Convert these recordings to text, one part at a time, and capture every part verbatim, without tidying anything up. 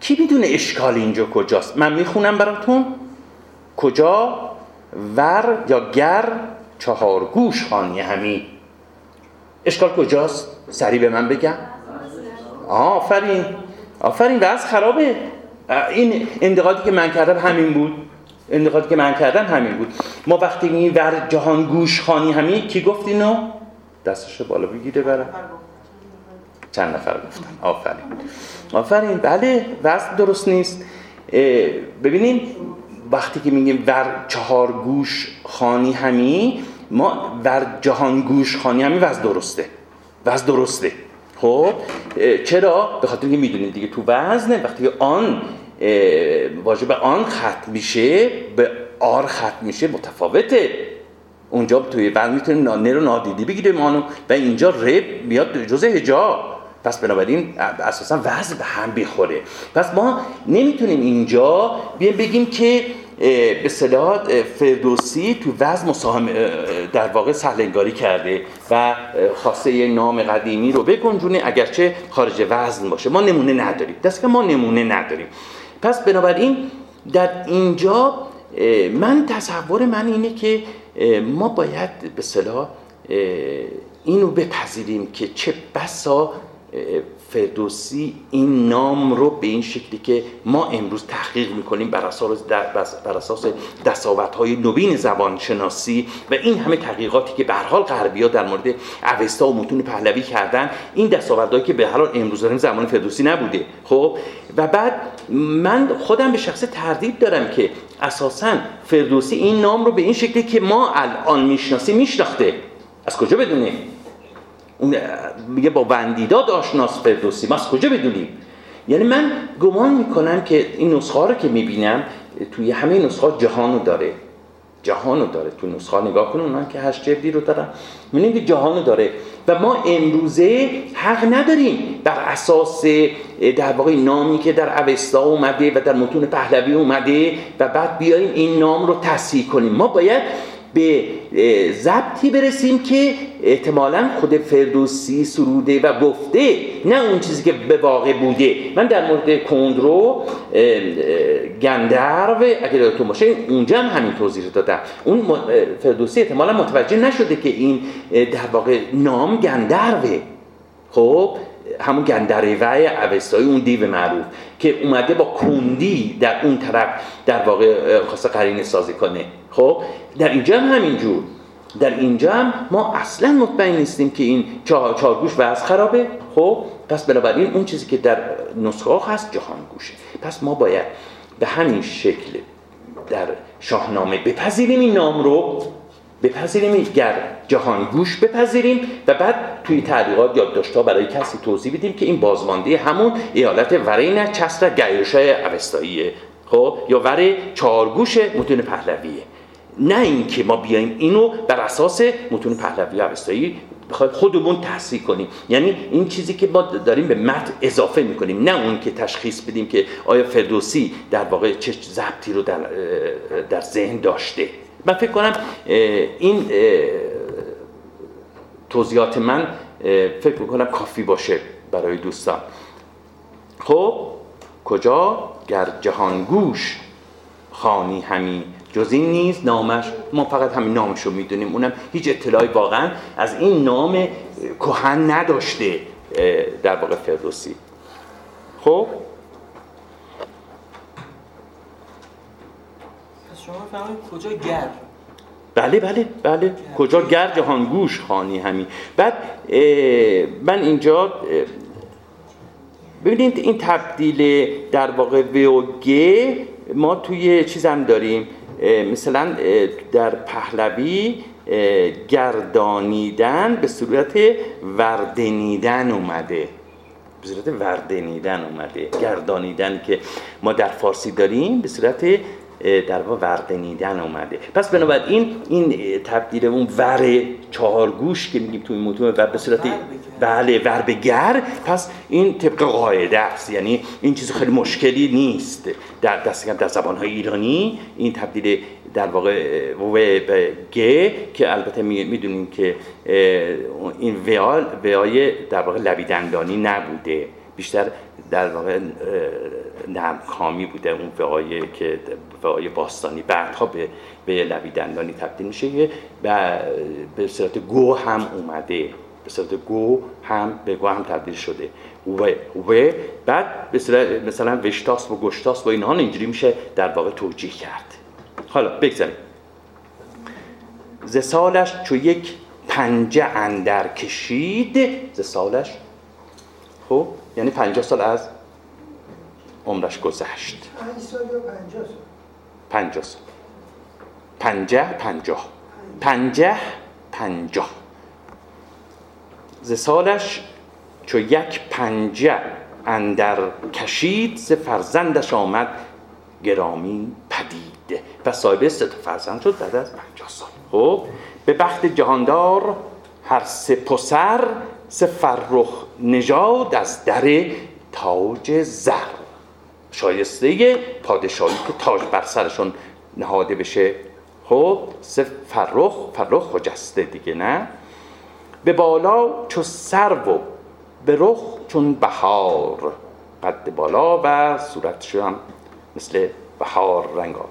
کی میدونه اشکال اینجا کجاست؟ من میخونم براتون. کجا ور یا گر چهار گوش خوانی همی. اشکال کجاست؟ سریع به من بگم. آفرین آفرین. وضع خرابه. این انتقادی که من کردم همین بود. انتقادی که من کردم همین بود. ما وقتی این ور جهان گوش خوانی همی، کی گفت اینو؟ دستش بالا بگیره برم. چند نفر گفتن. آفرین آفرین. بله وضع درست نیست. ببینیم وقتی که میگیم ور چهار گوش خوانی همی، ما ور جهان گوش خوانی همی وز درسته. وز درسته. خب چرا؟ به خاطر اینکه میدونید دیگه تو وزنه وقتی آن واجب آن ختم میشه به آر ختم میشه متفاوته. اونجا توی وزن میتونیم نه رو نادیدی بگیریم آنو و اینجا ر میاد جزء هجا. پس بنابراین اساساً وضع به هم بیخوره. پس ما نمیتونیم اینجا بیایم بگیم که به اصطلاح فردوسی تو وضع مساهم در واقع سهل‌انگاری کرده و خاصه نام قدیمی رو بگنجونه اگرچه خارج وزن باشه. ما نمونه نداریم. دست که ما نمونه نداریم. پس بنابراین در اینجا من تصور من اینه که ما باید به اصطلاح اینو بپذیریم که چه بسا فردوسی این نام رو به این شکلی که ما امروز تحقیق میکنیم بر اساس بر اساس دستاوردهای نوین زبانشناسی و این همه تحقیقاتی که به هر حال غربی‌ها در مورد اوستا و متون پهلوی کردن، این دستاوردهایی که به هر حال امروز داریم زمان فردوسی نبوده. خب و بعد من خودم به شخص تردید دارم که اساساً فردوسی این نام رو به این شکلی که ما الان میشناسیم میشناخته. از کجا بدونه؟ اون میگه با وندیداد آشناس فردوسی. ما از کجا بدونیم؟ یعنی من گمان میکنم که این نسخه رو که میبینم توی همه نسخه جهانو داره. جهانو داره تو نسخه نگاه کنون من که هشت جلدی رو دارم میبینیم که جهانو داره و ما امروزه حق نداریم بر اساس در واقع نامی که در اوستا اومده و در متون پهلوی اومده و بعد بیایم این نام رو تصحیح کنیم. ما باید به ضبطی برسیم که احتمالاً خود فردوسی سروده و گفته، نه اون چیزی که به واقع بوده. من در مورد کندرو گندرو اگه یادتون باشه اونجا هم همین توضیح دادم. اون فردوسی احتمالاً متوجه نشده که این در واقع نام گندروه. خب همون گندروه اوستایی، اون دیو معروف که اومده با کندی در اون طرف در واقع خاصه قرینه سازی کنه. خب در اینجا هم همینجور. در اینجا هم ما اصلا مطمئن نیستیم که این چهارگوش وضع خرابه. خب پس بنابراین اون چیزی که در نسخه هست جهان گوشه. پس ما باید به همین شکل در شاهنامه بپذیریم این نام رو، بپذیریم گر جهان گوش بپذیریم و بعد توی تعلیقات یادداشت‌ها برای کسی توضیح بدیم که این بازمانده همون ایالت ورینه چسر گیرشای اوستاییه. خب یا وره چهارگوش متون پهلویه. نه اینکه ما بیایم اینو بر اساس متون پهلوی اوستایی بخوایم خودمون تصحیح کنیم. یعنی این چیزی که ما داریم به متن اضافه میکنیم، نه اون که تشخیص بدیم که آیا فردوسی در واقع چه ضبطی رو در در ذهن داشته. من فکر کنم این توضیحات من فکر میکنم کافی باشه برای دوستان. خب کجا گر جهان گوش خوانی همی جز این نیست نامش. ما فقط همین نامش رو میدونیم، اونم هیچ اطلاعی واقعا از این نام کهن نداشته در واقع فردوسی. خب شما فهمید کجا گر؟ بله بله بله. کجا گر جهان گوش خوانی همی. بعد من اینجا ببینید این تبدیل در واقع و و گ ما توی چیز هم داریم. مثلا در پهلوی گردانیدن به صورت وردنیدن اومده. به صورت وردنیدن اومده. گردانیدن که ما در فارسی داریم به صورت در واقع وردنیدن اومده. پس بنابراین این تبدیل اون ور چهارگوش که میگیم توی متون و به صورت بله ور به گر، پس این طبق قاعده است. یعنی این چیز خیلی مشکلی نیست در دست کم در زبان‌های ایرانی این تبدیل در واقع و به گ که البته میدونیم که این ویال ویای در واقع لبی دندانی نبوده. بیشتر در واقع نمکامی بوده، اون وقایه که وقایه باستانی بعدها به به لبی دندانی تبدیل میشه. و به صورت گو هم اومده، به صورت گو هم به گو هم تبدیل شده. و و بعد به صورت مثلا وشتاس و گشتاس و اینها اینجوری میشه در واقع توجیه کرد. حالا بگذاریم. ز سالش چو یک پنجه اندر کشید، ز سالش خب یعنی پنجاه سال از عمرش گذشت. پنج سال یا پنجاه سال؟ پنجاه سال. پنجاه پنجاه. پنجاه پنجاه. ز سالش چو یک پنجه اندر کشید، ز فرزندش آمد گرامی پدید. و صاحب سه تا فرزند شد بعد از پنجاه سال. خب به بخت جهاندار هر سه پسر، سه فرخ نژاد از در تاج زر. شایسته پادشاهی که تاج بر سرشون نهاده بشه. خب سه فرخ، فرخ خجسته دیگه نه. به بالا چو سرو و به رخ چون بهار، قد بالا و صورتش هم مثل بهار رنگا.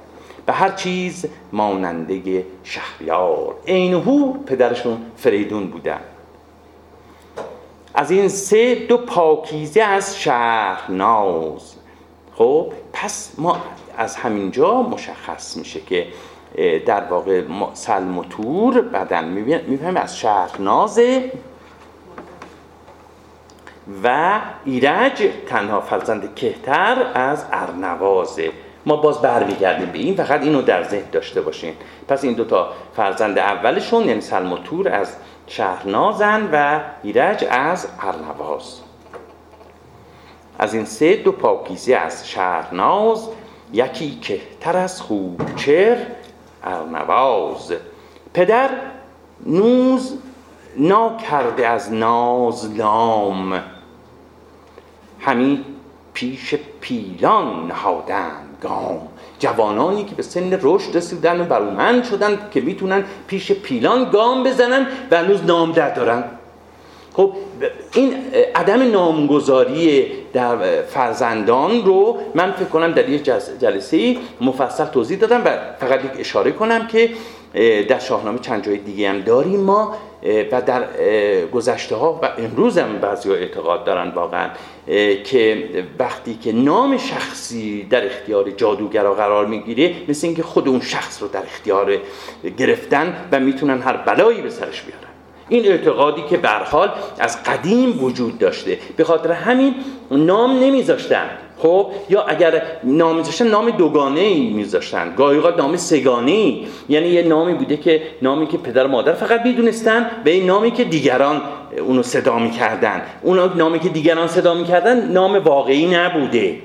به هر چیز ماننده شهریار. اینهو پدرشون فریدون بودن. از این سه دو پاکیزه از شهرناز. خب پس ما از همینجا مشخص میشه که در واقع سلم و تور بدن میفهمیم از شهرناز و ایرج تنها فرزند کهتر از ارنوازه. ما باز برمیگردیم به این، فقط اینو در ذهن داشته باشین. پس این دوتا فرزند اولشون یعنی سلم و تور از شهرنازن و ایرج از ارنواز. از این سه دو پاکیزه از شهرناز، یکی کهتر از خوبچر ارنواز. پدر نوز ناکرده از ناز لام، همی پیش پیلان نهادن گام. جوانانی که به سن رشد رسیدن و برومند شدن که میتونن پیش پیلان گام بزنن و هنوز نام ندارن. خب این عدم نامگذاری در فرزندان رو من فکر کنم در یک جلسه مفصل توضیح دادم و فقط یک اشاره کنم که در شاهنامه چند جای دیگه هم داریم ما و در گذشته ها و امروز هم بعضی ها اعتقاد دارن واقعا که وقتی که نام شخصی در اختیار جادوگرا قرار میگیره مثل اینکه خود اون شخص رو در اختیار گرفتن و میتونن هر بلایی به سرش بیارن. این اعتقادی که به هر حال از قدیم وجود داشته، به خاطر همین نام نمیذاشتن. خب یا اگر نام میذاشتن نام دوگانه‌ای میذاشتن، گاهی اوقات نام سگانه‌ای، یعنی یه نامی بوده که نامی که پدر و مادر فقط میدونستن و این نامی که دیگران اونو صدا میکردن. اون نامی که دیگران صدا میکردن نام واقعی نبوده،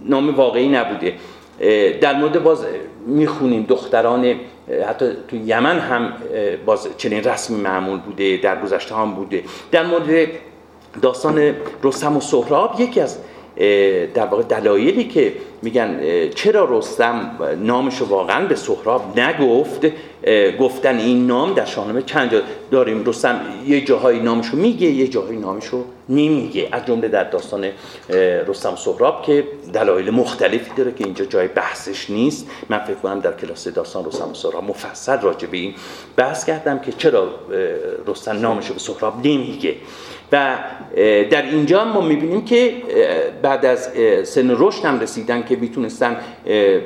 نام واقعی نبوده. در مورد باز میخونیم دختران حتی تو یمن هم باز چنین رسمی معمول بوده، در گذشته هم بوده. در مورد داستان رستم و سهراب یکی از در واقع دلایلی که میگن چرا رستم نامشو واقعا به سهراب نگفت، گفتن این نام در شاهنامه چند جا داریم رستم یه جاهای نامشو میگه یه جاهای نامشو نمیگه، از جمله در داستان رستم و سهراب که دلایل مختلفی داره که اینجا جای بحثش نیست. من فکر کنم در کلاس داستان رستم و سهراب مفصل راجع به این بحث کردم که چرا رستم نامشو به سهراب نمیگه. و در اینجا ما میبینیم که بعد از سن رشد هم رسیدن که میتونستن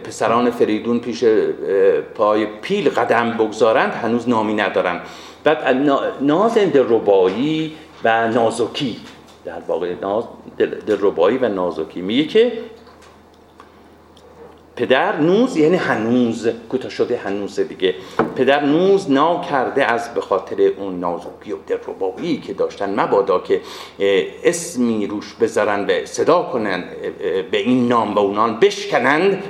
پسران فریدون پیش پای پیل قدم بگذارند، هنوز نامی ندارن. بعد ناز دلربایی و نازکی، در واقع ناز دلربایی و نازکی میگه که پدر نوز یعنی هنوز، کوتاه شده هنوز دیگه. پدر نوز نا کرده از به خاطر اون نازکی و دلربایی که داشتن، مبادا که اسمی روش بذارن و صدا کنن به این نام و اونان بشکنند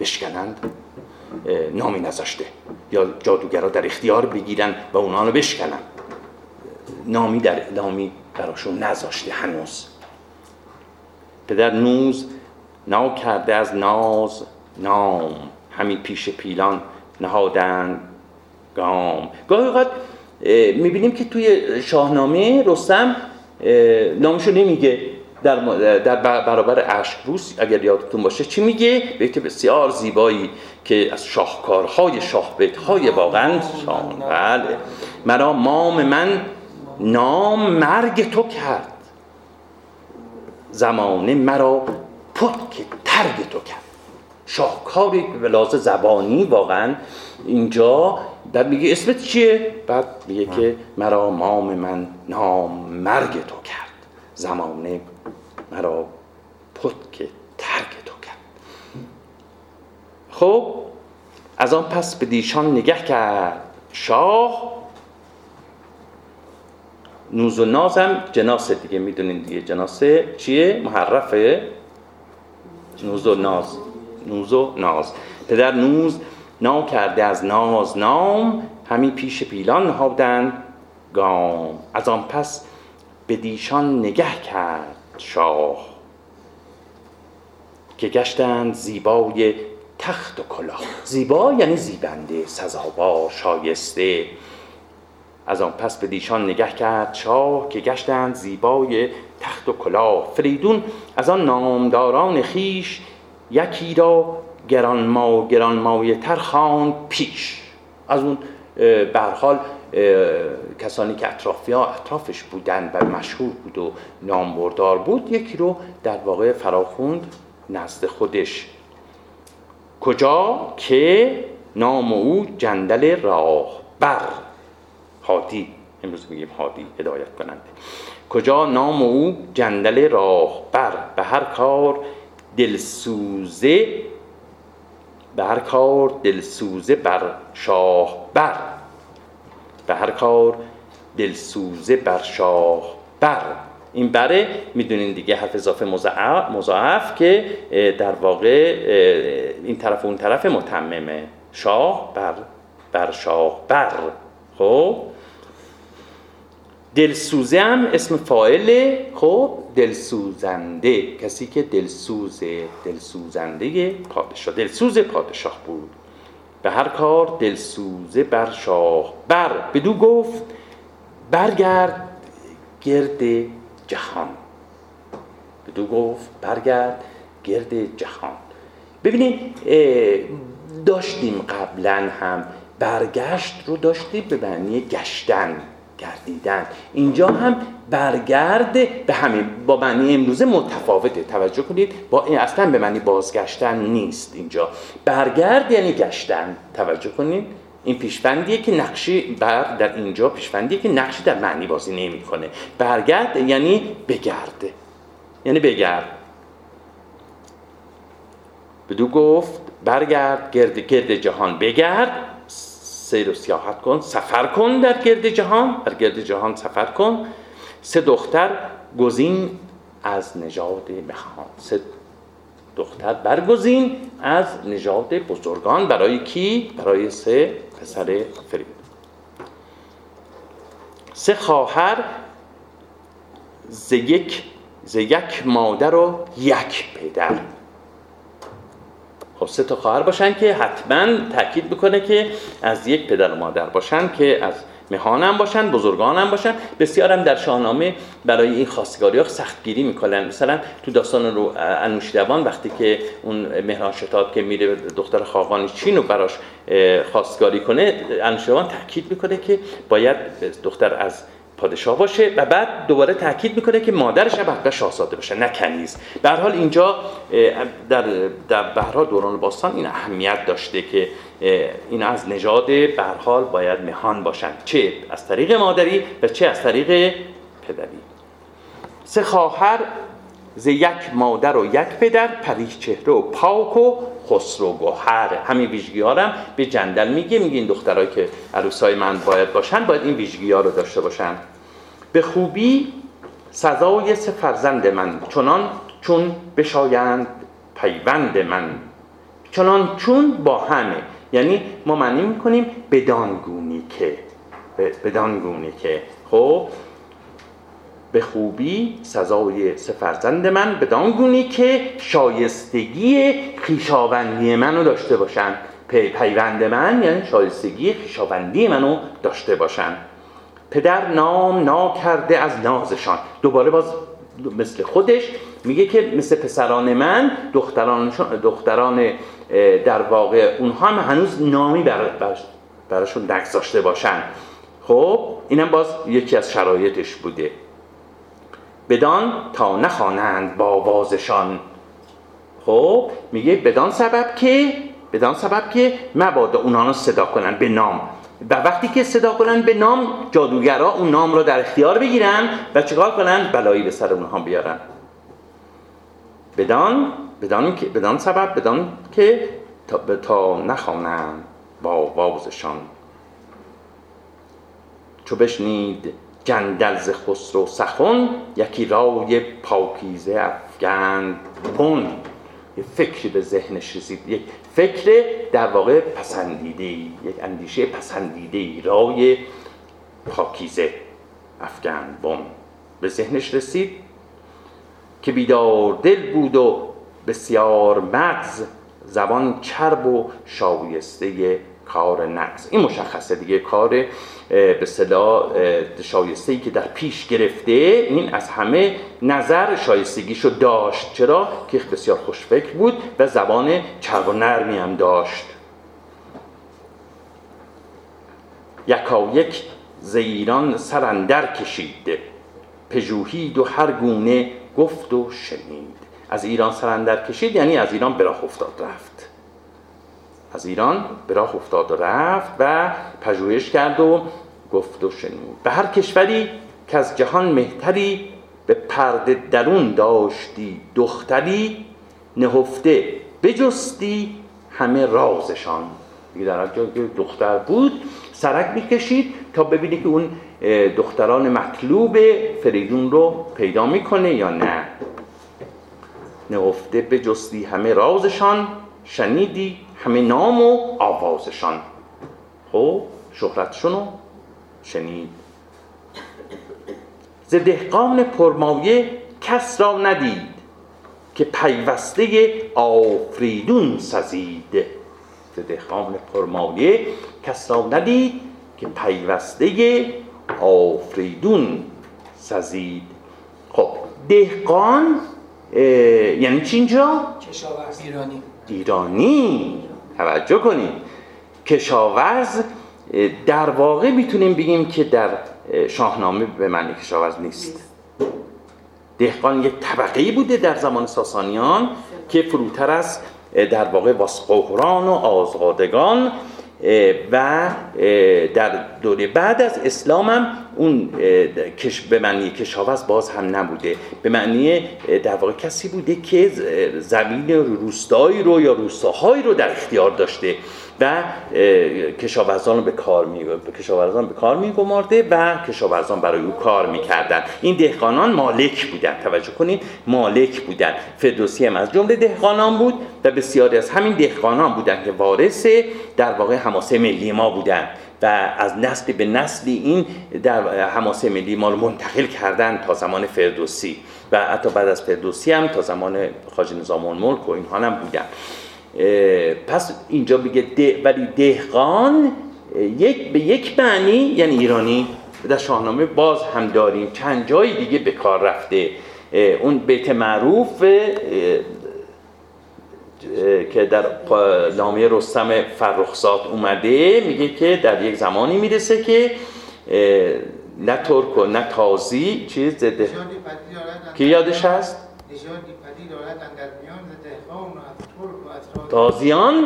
بشکنند نامی نذاشته، یا جادوگرا در اختیار بگیرن و اونان رو بشکنن، نامی در نامی براشون نذاشته هنوز. پدر نوز نا کرده از ناز نام، همی پیش پیلان نهادن گام. گاهی اوقات میبینیم که توی شاهنامه رستم نامشو نمیگه، در برابر اشکبوس اگر یادتون باشه چی میگه؟ بیت بسیار زیبایی که از شاهکارهای شاه بیت‌های واقعا شان. بله، مرا مام من نام مرگ تو کرد، زمانه مرا پتک ترگ تو کرد. شاهکاری به لحاظ زبانی واقعا اینجا. بعد میگه اسمت چیه؟ بعد میگه که مرا مام من نام مرگ تو کرد، زمانه مرا پتک ترگ تو کرد. خب از آن پس به دیشان نگه کرد شاه. نوز و ناز هم جناسه دیگه، میدونین دیگه جناسه چیه؟ محرفه. نوز و ناز، نوز و ناز. پدر نوز نا کرده از ناز نام، همین پیش پیلان نهادند گام. از آن پس به دیشان نگه کرد شاه، که گشتند زیبای تخت و کلاه. زیبا یعنی زیبنده، سزاوار، شایسته. از آن پس به دیشان نگه کرد شاه، که گشتند زیبای تخت و کلاه. فریدون از آن نامداران خیش، یکی را گرانما گرانمایه تر خواند پیش. از اون به هر حال کسانی که اطرافی ها اطرافش بودن و مشهور بود و نامبردار بود، یکی رو در واقع فراخوند نزد خودش. کجا که نام او جندل راه بر، هادی، امروز میگیم هادی، هدایت کننده. کجا نام او جندل راه بر، به هر کار دلسوزه، به هر کار دلسوزه بر شاه بر، به هر کار دلسوزه بر شاه بر. این بره میدونین دیگه، حرف اضافه مضاعف که در واقع این طرف و اون طرف متممه. شاه بر، بر شاه بر. خب دلسوزه هم اسم فاعله. خب دلسوزنده، کسی که دلسوزه، دلسوزنده پادشاه، دلسوز پادشاه بود. به هر کار دلسوزه بر شاه بر، بدو گفت برگرد گرد جهان. بدو گفت برگرد گرد جهان. ببینید داشتیم قبلا هم برگشت رو داشتیم به معنی گشتن، گردیدن. اینجا هم برگرد به همین با معنی امروزه متفاوته، توجه کنید. با اصلا به معنی بازگشتن نیست اینجا. برگرد یعنی گشتن، توجه کنید. این پیشوندیه که نقشی بر در اینجا پیشوندیه که نقشی در معنی بازی نمی‌کنه. برگرد یعنی بگرد، یعنی بگرد. بدو گفت برگرد گرد گرد جهان. بگرد سیر و سیاحت کن، سفر کن در گرد جهان، در گرد جهان سفر کن. سه دختر گزین از نژاد مهان، سه دختر برگزین از نژاد بزرگان. برای کی؟ برای سه پسر فرید. سه خواهر ز یک ز یک مادر و یک پدر. خب سه تا خواهر باشن که حتما تاکید میکنه که از یک پدر و مادر باشن، که از مهانم باشن، بزرگانم باشن. بسیار هم در شاهنامه برای این خواستگاری‌ها سختگیری میکنن. مثلا تو داستان رو انوشیروان وقتی که اون مهرانشتاب که میره دختر خاقانی چین رو براش خواستگاری کنه، انوشیروان تاکید میکنه که باید دختر از پادشاه باشه و بعد دوباره تاکید میکنه که مادرش هم حتما شاهزاده باشه، نه کنیز. به هر حال اینجا در در به هر حال دوران باستان این اهمیت داشته که این از نژاد به هر حال باید مهان باشن، چه از طریق مادری و چه از طریق پدری. سه خواهر ز یک مادر و یک پدر، پریش چهره و پاک و خسرو گوهر. همین ویژگی‌ها رو هم به جندل میگه، میگه این دخترایی که عروسای من باید باشن باید این ویژگی‌ها رو داشته باشن. به خوبی سزای سه فرزند من، چنان چون بشایند پیوند من. چنان چون با همه، یعنی ما معنی میکنیم بدانگونی که، بدانگونی که. خب به خوبی سزای سه فرزند من، بدانگونی که شایستگی خویشاوندی منو داشته باشن. پی پیوند من یعنی شایستگی خویشاوندی منو داشته باشن. پدر نام نا کرده از نازشان، دوباره باز مثل خودش میگه که مثل پسران من دختران, دختران در واقع اونها هم هنوز نامی براشون نگذاشته باشن. خب اینم باز یکی از شرایطش بوده. بدان تا نخوانند با آوازشان. خب میگه بدان سبب که بدان سبب که مبادا اونها رو صدا کنن به نام. و وقتی که صدا کنن به نام، جادوگرها اون نام رو در اختیار بگیرن و چیکار کنن؟ بلایی به سر اونها بیارن. بدان بدان که بدان سبب بدان که تا, تا نخوانند با آوازشان. چو بشنید جندل ز خسرو سخن، یکی رای پاکیزه افگند کن. یک فکری به ذهنش رسید، یک فکر در واقع پسندیده‌ای، یک اندیشه پسندیده‌ای، رای پاکیزه افگند کن به ذهنش رسید که بیدار دل بود و بسیار مغز، زبان چرب و شایسته کار نغز. این مشخصه دیگه، کار به صدا شایستهی که در پیش گرفته، این از همه نظر شایستگیشو داشت. چرا؟ که بسیار خوشفکر بود و زبان چرب و نرمی هم داشت. یکا یک ز ایران سر اندر کشید، پژوهید و هر گونه گفت و شنید. از ایران سر اندر کشید یعنی از ایران به راه افتاد رفت، از ایران به راه افتاد و رفت و پژوهش کرد و گفت و شنید. به هر کشوری که از جهان مهتری، به پرده درون داشتی دختری، نهفته بجستی همه رازشان. دیگه در حال که دختر بود سرک میکشید تا ببینی که اون دختران مطلوب فریدون رو پیدا میکنه یا نه. نهفته بجستی همه رازشان، شنیدی همه نام و آوازشان. خب شهرتشون رو شنید. ز دهقان پرمایه کس را ندید، که پیوسته آفریدون سزید. ز دهقان پرمایه کس را ندید، که پیوسته آفریدون سزید. خب دهقان یعنی چی اینجا؟ کشاورز ایرانی. ایرانی توجه کنید، کشاورز در واقع میتونیم بگیم که در شاهنامه به معنی کشاورز نیست. دهقان یک طبقه بوده در زمان ساسانیان که فروتر از در واقع واسقهران و آزادگان و در دوره بعد از اسلام هم اون به معنی کشاورز باز هم نبوده، به معنی در واقع کسی بوده که زمین روستایی رو یا روستاهایی رو در اختیار داشته و کشاورزان رو به کار می کشاورزان به کار می‌گمارده و کشاورزان برای او کار می‌کردند. این دهقانان مالک بودند، توجه کنید، مالک بودند. فردوسی هم از جمله دهقانان بود و بسیاری از همین دهقانان بودند که وارث در واقع حماسه ملی ما بودند و از نسل به نسل این در حماسه ملی ما رو منتقل کردن تا زمان فردوسی و حتی بعد از فردوسی هم تا زمان خواجه نظام‌الملک و اینها هم بودند. پس اینجا بگه ده، ولی دهقان یک به یک معنی یعنی ایرانی در شاهنامه باز هم داریم، چند جای دیگه به کار رفته. اون بیت معروف که در نامه رستم فرخزاد اومده میگه که در یک زمانی میرسه که نه ترک و نه تازی چیز زده که یادش هست تازیان.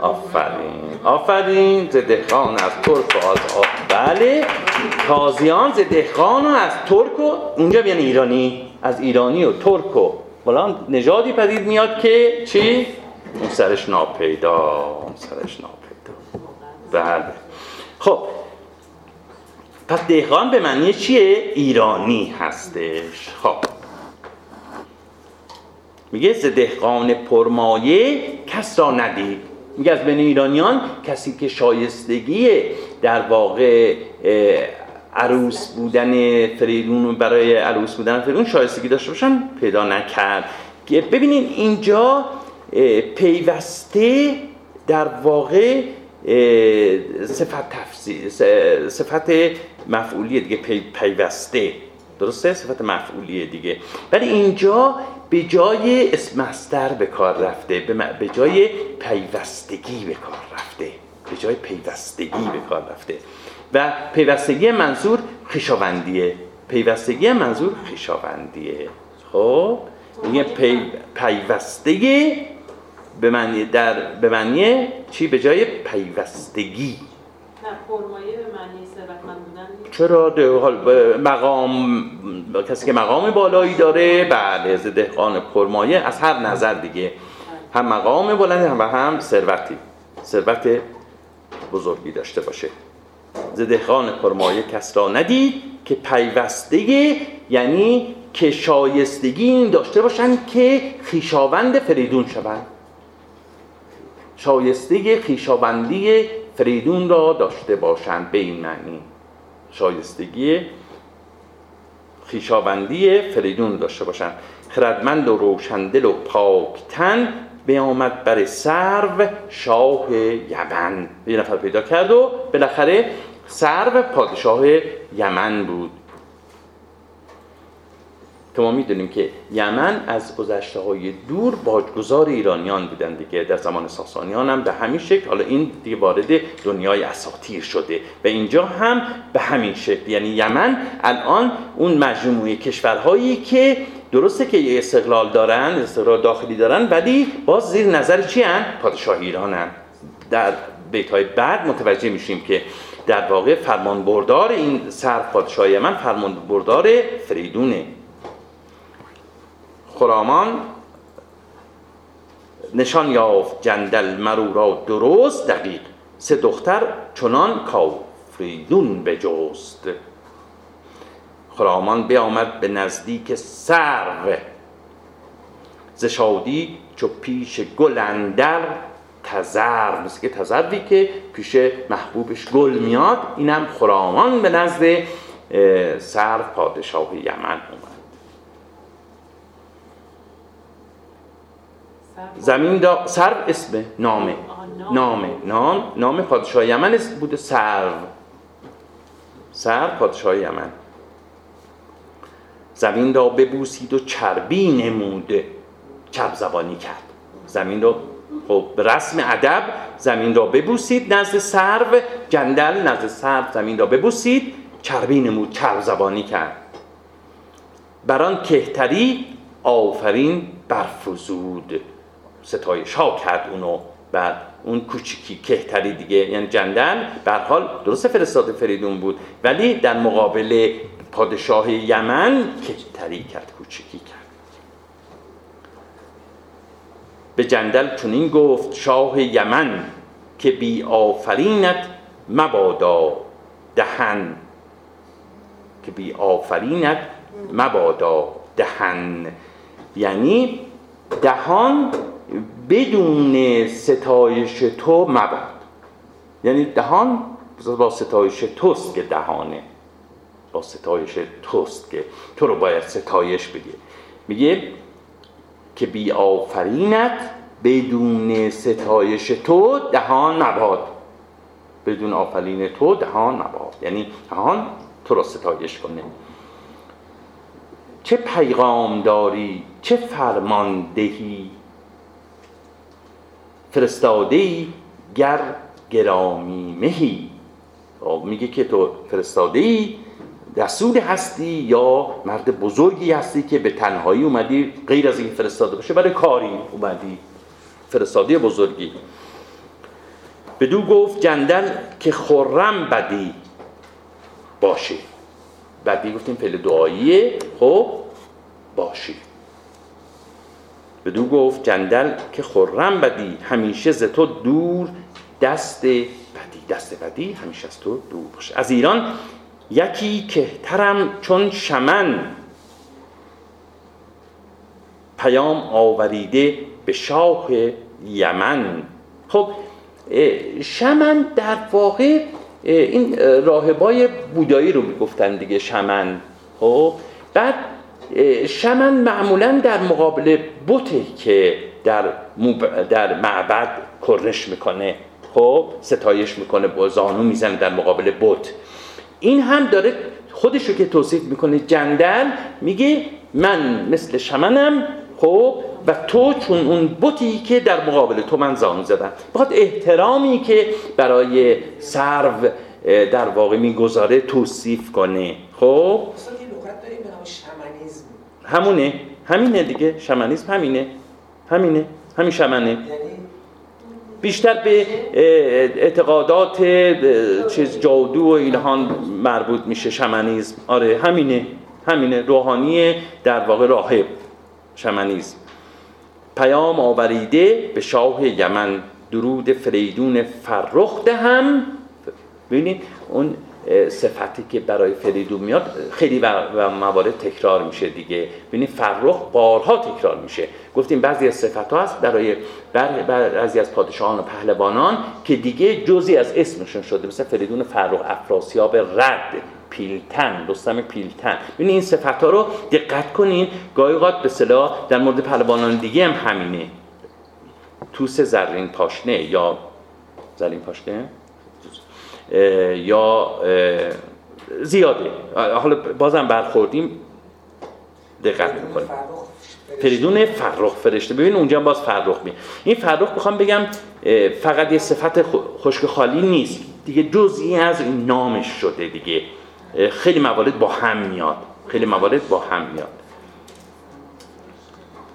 آفرین آفرین زدهخان از ترک و از آف. بله تازیان زدهخان از ترک و اونجا یعنی ایرانی، از ایرانی و ترک و بلان نژادی پدید میاد که چی؟ اون سرش ناپیدا، اون سرش ناپیدا. بله خب پس دهقان به معنی چیه؟ ایرانی هستش. خب میگه ز دهقان پرمایه کس را ندید، میگه از بین ایرانیان کسی که شایستگی در واقع عروس بودن فریدون برای عروس بودن فریدون شایستگی داشته باشن پیدا نکرد. که ببینین اینجا پیوسته در واقع صفت تفسیر صفت مفعولیه دیگه، پی پیوسته درسته؟ صفت مفعولیه دیگه. ولی اینجا به جای اسم مصدر به کار رفته، به جای پیوستگی به کار رفته، به جای پیوستگی به کار رفته و پیوستگی منظور خویشاوندیه، پیوستگی منظور خویشاوندیه. خب میگه پی... پیوستگی به معنی در به معنی چی؟ به جای پیوستگی نه فرمایه به معنی ثروتمند بودن نیست. چرا؟ ده حال مقام، کسی که مقام بالایی داره، بله دهقان فرمایه از هر نظر دیگه، هم مقام بلند هم و هم ثروتی، ثروت بزرگی داشته باشه. دهقان فرمایه کس را ندید که پیوستگی، یعنی که شایستگی این داشته باشن که خویشاوند فریدون شوند، شایستگی خویشاوندی فریدون را داشته باشند. به این معنی شایستگی خویشاوندی فریدون داشته باشند. خردمند و روشندل و پاکتن بیامد بر سرو شاه یمن. یه نفر پیدا کرد و بالاخره سرو پادشاه یمن بود که ما میدونیم که یمن از گذشته‌های دور باجگذار ایرانیان بودن دیگه، در زمان ساسانیان هم به همین شکل. حالا این دیگه وارد دنیای اساطیر شده و اینجا هم به همین شکل. یعنی یمن الان اون مجموعه کشورهایی که درسته که استقلال دارن، استقلال داخلی دارن، ولی باز زیر نظر چی هن؟ پادشاه ایران هن. در بیت‌های بعد متوجه میشیم که در واقع فرمانبردار این سر پادشاه یمن فرمانبردار فریدونه. خرامان نشان یافت جندل مرو را درست دقیق، سه دختر چنان کافریدون بجست. خرامان بیامد به نزدیک سرو، ز شادی چو پیش گل اندر تذرو. مثل که تذروی که پیش محبوبش گل میاد، اینم خرامان به نزد سرو پادشاه یمن اومد. زمین دا سرو اسم نامه نامه نام نام پادشاه یمن اسم بوده سرو، سرو پادشاه یمن. زمین دا ببوسید و چربی نموده، چرب زبانی کرد. زمین را خب به رسم ادب زمین را ببوسید نزد سرو، جندل نزد سرو زمین را ببوسید چربی نمود، چرب زبانی کرد. بران کهتری آفرین برفزود، ستایش ها کرد اونو. بعد اون کوچیکی کهتری دیگه، یعنی جندل به هر حال درست فرستاد فریدون بود، ولی در مقابل پادشاه یمن کهتری کرد، کوچیکی کرد. به جندل چنین گفت شاه یمن که بی آفرینت مبادا دهن، که بی آفرینت مبادا دهن. یعنی دهان بدون ستایش تو مباد، یعنی دهان با ستایش توست که دهانه، با ستایش توست که تو رو باید ستایش بگه. میگه که بی آفرینت، بدون ستایش تو دهان مباد، بدون آفرین تو دهان مباد، یعنی دهان تو رو ستایش کنه. چه پیغام داری چه فرماندهی، فرستادهی گر گرامی مهی. میگه که تو فرستادهی، رسول هستی یا مرد بزرگی هستی که به تنهایی اومدی، غیر از این فرستاده باشه برای کاری اومدی، فرستاده بزرگی. بدو گفت جندل که خرم بدی باشی، بعدی گفتیم فعل دعاییه. خب باشی. بدو گفت جندل که خرم بدی، همیشه ز تو دور دست بدی، دست بدی همیشه از تو دور باشه. از ایران یکی کهترم چون شمن، پیام آوریده به شاه یمن. خب شمن در واقع این راهبای بودایی رو میگفتن دیگه، شمن. خب بعد شمن معمولا در مقابل بته که در موب... در معبد کرنش میکنه، خب ستایش میکنه، با زانو میزنه در مقابل بت. این هم داره خودشو که توصیف میکنه جندل، میگه من مثل شمنم خب و تو چون اون بتی که در مقابل تو من زانو زدم. بخاطر احترامی که برای سرو در واقع میگذاره توصیف کنه. خب اصلا یه لغت داریم به نام شمنیزم، همونه، همینه دیگه. شمنیزم همینه، همینه، همین شمنه، بیشتر به اعتقادات چیز جادو و اینها مربوط میشه شمنیزم. آره همینه، همینه، روحانی در واقع راهب شمنیزم. پیام آوریده به شاه یمن، درود فریدون فرخ دهم. ببینید اون صفتی که برای فریدون میاد خیلی و موارد تکرار میشه دیگه. ببینید فرخ بارها تکرار میشه. گفتیم بعضی از صفت ها هست برای بعضی از پادشاهان و پهلوانان که دیگه جزئی از اسمشون شده، مثلا فریدون فرخ، افراسیاب رد، پیلتن، رستم پیلتن. ببینید این صفت ها رو دقت کنین. گاهی اوقات به اصطلاح در مورد پهلوانان دیگه هم همینه. توس زرین پاشنه یا زرین پاشنه یا زیاده. حالا بازم برخوردیم دقت میکنیم. فریدون فرخ فرشته، ببین اونجا باز فرخ می. این فرخ میخوام بگم فقط یه صفت خشک خالی نیست دیگه، جزئی از این نامش شده دیگه. خیلی موارد با هم میاد، خیلی موارد با هم میاد.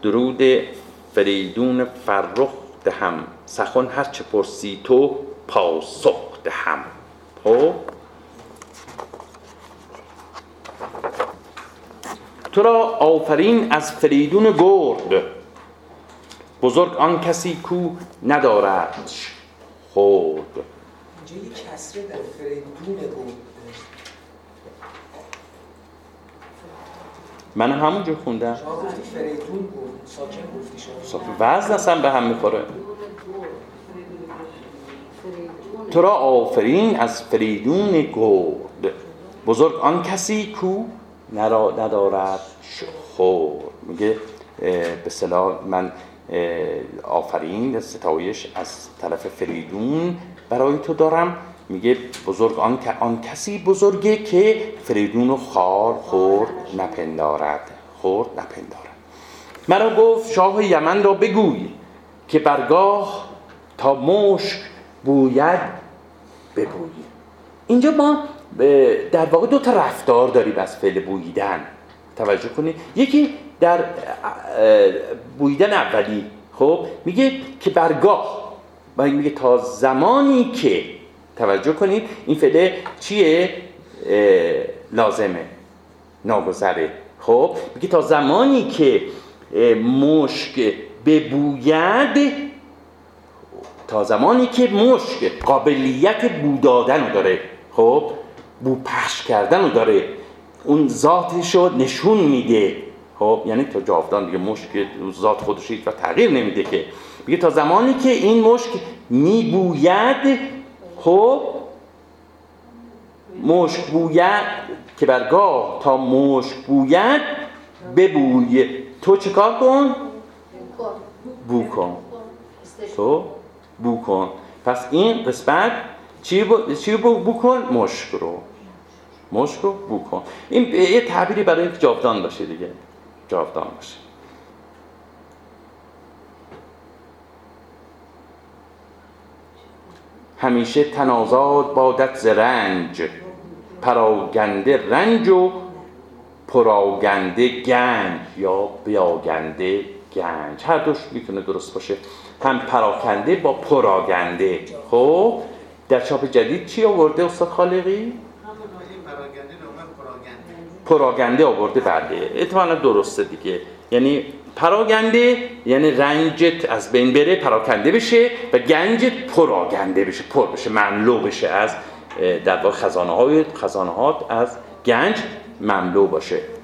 درود فریدون فرخ دهم، سخن هر چه پرسی تو پاسخ دهم. خب تو را آفرین از فریدون گرد، بزرگ آن کسی کو ندارد خود. اینجا یک کسره در فریدون گرد، من همونجا خوندم. شما گفتی فریدون گرد، ساکن گفتی شما، وزن اصلا به هم میخوره. تو را آفرین از فریدون گرد، بزرگ آن کسی کو نرا ندارد خور. میگه به اصطلاح من آفرین ستایش از طرف فریدون برای تو دارم. میگه بزرگ آن آن کسی بزرگه که فریدون خوار خور نپندارد، خور نپندارد. مرا گفت شاه یمن را بگوی که برگاه تا مشک بوید ببویی. اینجا ما در واقع دو تا رفتار داریم از فعل بویدن، توجه کنید. یکی در بویدن اولی، خب میگه که برگاه، میگه تا زمانی که، توجه کنید این فعل چیه؟ لازمه، ناگذره. خب میگه تا زمانی که مشک ببوید، تا زمانی که مشک قابلیت بو دادن رو داره، خب بو پخش کردن رو داره، اون ذاتش رو نشون میده. خب یعنی تا جاودان دیگه مشک ذات خودش هیچ وقت تغییر نمیده که. میگه تا زمانی که این مشک میبوید، خب مشک بوید که برگاه تا مشک بوید ببوی، تو چیکار کن؟ بو کن، تو بو کن. پس این قسمت چی بو چی بو بو کن؟ مشک رو، مشک رو بو کن. این یه تعبیری برای اینکه جاودان باشه دیگه، جاودان باشه. همیشه تنازاد بادت ز رنج، پراگنده رنج و پراگنده گنج یا بیاگنده گنج، هر دوش میتونه درست باشه، هم پراکنده با پراگنده. خب در چاپ جدید چی آورده استاد خالقی؟ همون پراگنده رو پراگنده آورده. بله احتمالاً درسته دیگه. یعنی پراگنده یعنی رنجت از بین بره، پراکنده بشه، و گنجت پراگنده بشه، پر بشه، مملو بشه از در واقع خزانه‌های خزانه‌هات از گنج مملو باشه.